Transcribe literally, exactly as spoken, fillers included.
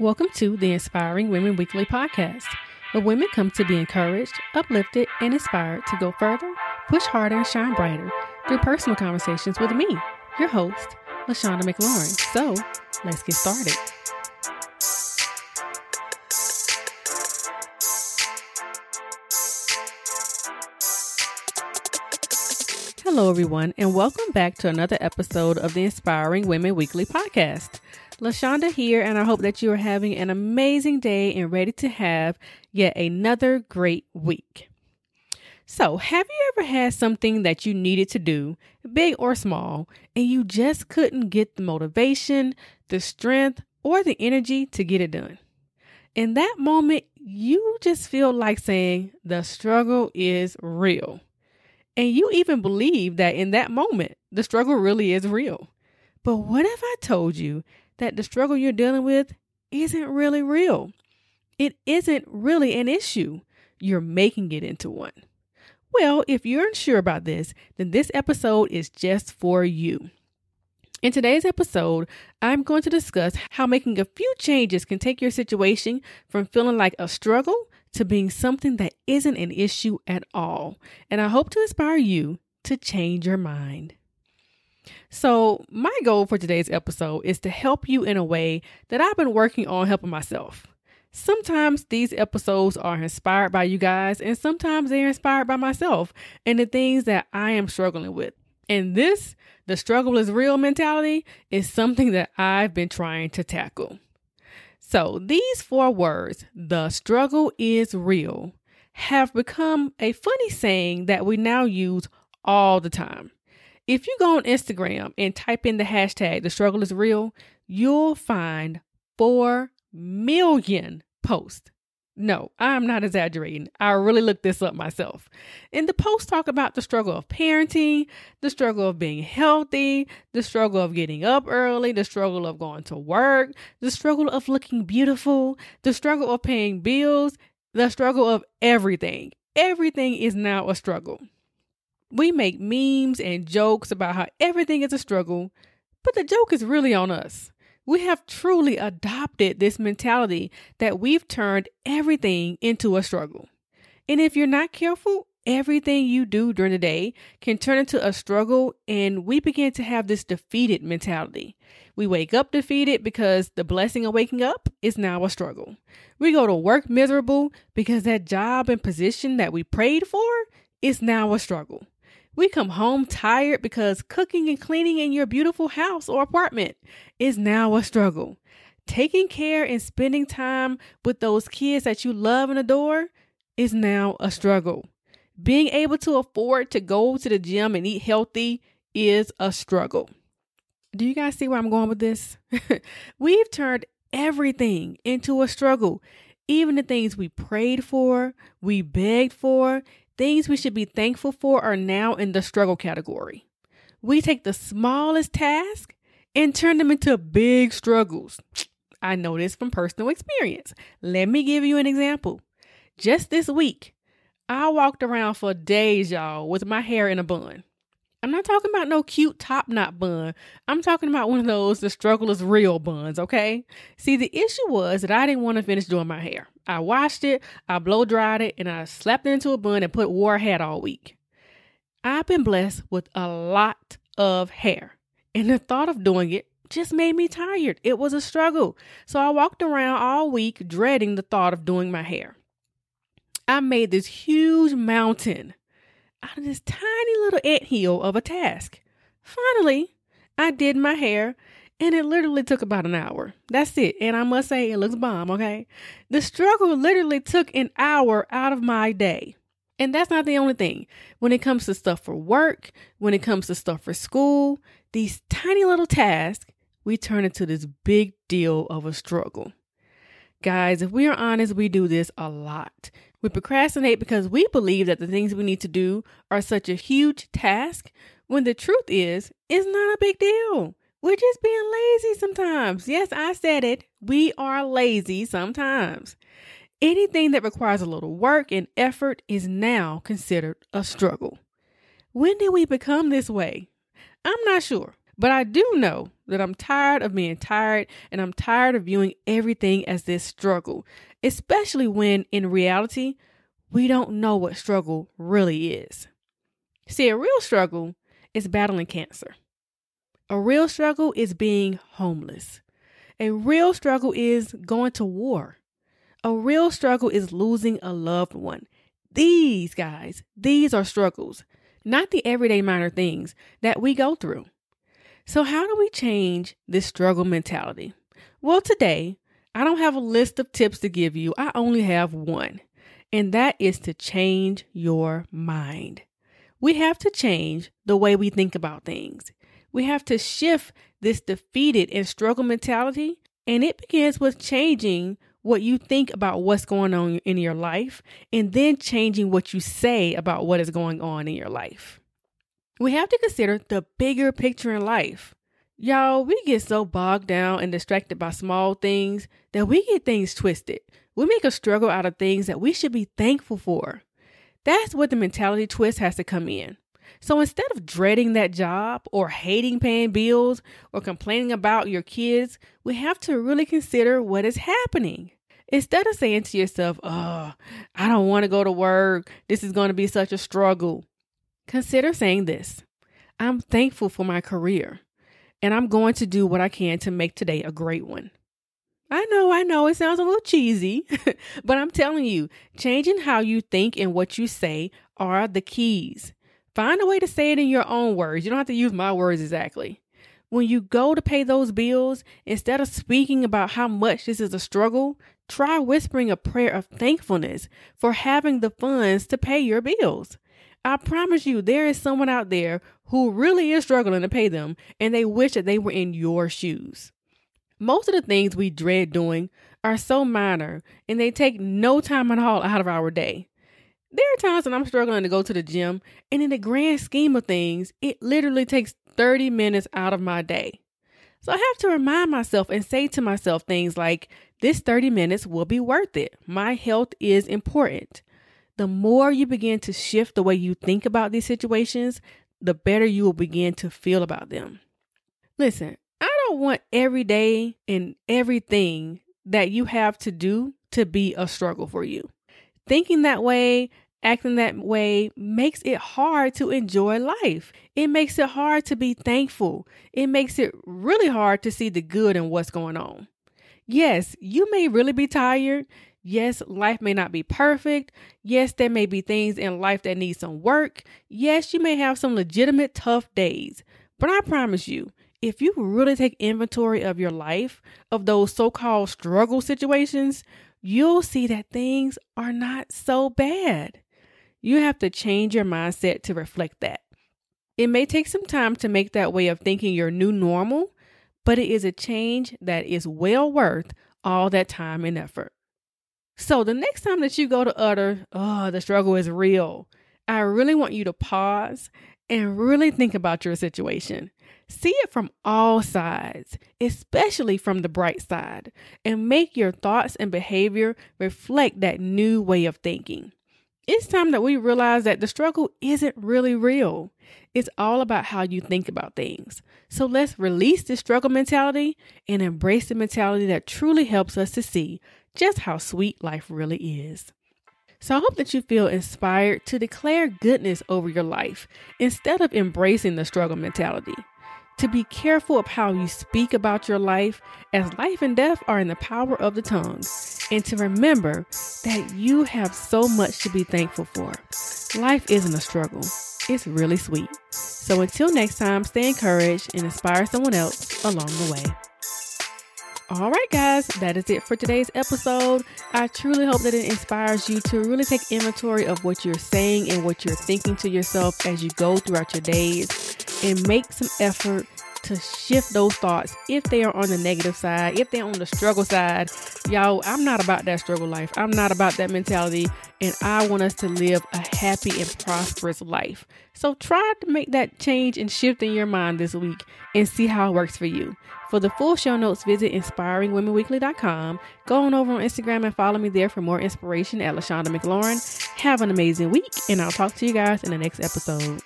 Welcome to the Inspiring Women Weekly Podcast, where women come to be encouraged, uplifted, and inspired to go further, push harder, and shine brighter through personal conversations with me, your host, LaShonda McLaurin. So, let's get started. Hello, everyone, and welcome back to another episode of the Inspiring Women Weekly Podcast. LaShonda here, and I hope that you are having an amazing day and ready to have yet another great week. So, have you ever had something that you needed to do, big or small, and you just couldn't get the motivation, the strength, or the energy to get it done? In that moment, you just feel like saying, the struggle is real. And you even believe that in that moment, the struggle really is real. But what if I told you that the struggle you're dealing with isn't really real? It isn't really an issue. You're making it into one. Well, if you're unsure about this, then this episode is just for you. In today's episode, I'm going to discuss how making a few changes can take your situation from feeling like a struggle to being something that isn't an issue at all. And I hope to inspire you to change your mind. So my goal for today's episode is to help you in a way that I've been working on helping myself. Sometimes these episodes are inspired by you guys, and sometimes they're inspired by myself and the things that I am struggling with. And this, the struggle is real mentality, is something that I've been trying to tackle. So these four words, the struggle is real, have become a funny saying that we now use all the time. If you go on Instagram and type in the hashtag, the struggle is real, you'll find four million posts. No, I'm not exaggerating. I really looked this up myself. And the posts talk about the struggle of parenting, the struggle of being healthy, the struggle of getting up early, the struggle of going to work, the struggle of looking beautiful, the struggle of paying bills, the struggle of everything. Everything is now a struggle. We make memes and jokes about how everything is a struggle, but the joke is really on us. We have truly adopted this mentality that we've turned everything into a struggle. And if you're not careful, everything you do during the day can turn into a struggle, and we begin to have this defeated mentality. We wake up defeated because the blessing of waking up is now a struggle. We go to work miserable because that job and position that we prayed for is now a struggle. We come home tired because cooking and cleaning in your beautiful house or apartment is now a struggle. Taking care and spending time with those kids that you love and adore is now a struggle. Being able to afford to go to the gym and eat healthy is a struggle. Do you guys see where I'm going with this? We've turned everything into a struggle. Even the things we prayed for, we begged for, things we should be thankful for are now in the struggle category. We take the smallest task and turn them into big struggles. I know this from personal experience. Let me give you an example. Just this week, I walked around for days, y'all, with my hair in a bun. I'm not talking about no cute top knot bun. I'm talking about one of those, the struggle is real buns, okay? See, the issue was that I didn't want to finish doing my hair. I washed it, I blow dried it, and I slapped it into a bun and put wore a hat all week. I've been blessed with a lot of hair, and the thought of doing it just made me tired. It was a struggle. So I walked around all week dreading the thought of doing my hair. I made this huge mountain out of this tiny little anthill of a task. Finally, I did my hair, and it literally took about an hour. That's it. And I must say, it looks bomb, okay? The struggle literally took an hour out of my day. And that's not the only thing. When it comes to stuff for work, when it comes to stuff for school, these tiny little tasks, we turn into this big deal of a struggle. Guys, if we are honest, we do this a lot. We procrastinate because we believe that the things we need to do are such a huge task, when the truth is, it's not a big deal. We're just being lazy sometimes. Yes, I said it. We are lazy sometimes. Anything that requires a little work and effort is now considered a struggle. When did we become this way? I'm not sure, But I do know that I'm tired of being tired, and I'm tired of viewing everything as this struggle, especially when in reality, we don't know what struggle really is. See, a real struggle is battling cancer. A real struggle is being homeless. A real struggle is going to war. A real struggle is losing a loved one. These guys, these are struggles, not the everyday minor things that we go through. So how do we change this struggle mentality? Well, today, I don't have a list of tips to give you. I only have one, and that is to change your mind. We have to change the way we think about things. We have to shift this defeated and struggle mentality, and it begins with changing what you think about what's going on in your life, and then changing what you say about what is going on in your life. We have to consider the bigger picture in life. Y'all, we get so bogged down and distracted by small things that we get things twisted. We make a struggle out of things that we should be thankful for. That's where the mentality twist has to come in. So instead of dreading that job or hating paying bills or complaining about your kids, we have to really consider what is happening. Instead of saying to yourself, oh, I don't want to go to work. This is going to be such a struggle. Consider saying this: I'm thankful for my career, and I'm going to do what I can to make today a great one. I know, I know, it sounds a little cheesy, but I'm telling you, changing how you think and what you say are the keys. Find a way to say it in your own words. You don't have to use my words exactly. When you go to pay those bills, instead of speaking about how much this is a struggle, try whispering a prayer of thankfulness for having the funds to pay your bills. I promise you, there is someone out there who really is struggling to pay them, and they wish that they were in your shoes. Most of the things we dread doing are so minor, and they take no time at all out of our day. There are times when I'm struggling to go to the gym, and in the grand scheme of things, it literally takes thirty minutes out of my day. So I have to remind myself and say to myself things like, this thirty minutes will be worth it. My health is important. The more you begin to shift the way you think about these situations, the better you will begin to feel about them. Listen, I don't want every day and everything that you have to do to be a struggle for you. Thinking that way, acting that way makes it hard to enjoy life. It makes it hard to be thankful. It makes it really hard to see the good in what's going on. Yes, you may really be tired. Yes, life may not be perfect. Yes, there may be things in life that need some work. Yes, you may have some legitimate tough days. But I promise you, if you really take inventory of your life, of those so-called struggle situations, you'll see that things are not so bad. You have to change your mindset to reflect that. It may take some time to make that way of thinking your new normal, but it is a change that is well worth all that time and effort. So the next time that you go to utter, oh, the struggle is real, I really want you to pause and really think about your situation. See it from all sides, especially from the bright side, and make your thoughts and behavior reflect that new way of thinking. It's time that we realize that the struggle isn't really real. It's all about how you think about things. So let's release this struggle mentality and embrace the mentality that truly helps us to see just how sweet life really is. So I hope that you feel inspired to declare goodness over your life instead of embracing the struggle mentality. To be careful of how you speak about your life, as life and death are in the power of the tongue. And to remember that you have so much to be thankful for. Life isn't a struggle. It's really sweet. So until next time, stay encouraged and inspire someone else along the way. All right, guys, that is it for today's episode. I truly hope that it inspires you to really take inventory of what you're saying and what you're thinking to yourself as you go throughout your days, and make some effort to shift those thoughts if they are on the negative side, if they're on the struggle side. Y'all, I'm not about that struggle life. I'm not about that mentality, and I want us to live a happy and prosperous life. So try to make that change and shift in your mind this week and see how it works for you. For the full show notes, visit inspiring women weekly dot com. Go on over on Instagram and follow me there for more inspiration at LaShonda McLaurin. Have an amazing week, and I'll talk to you guys in the next episode.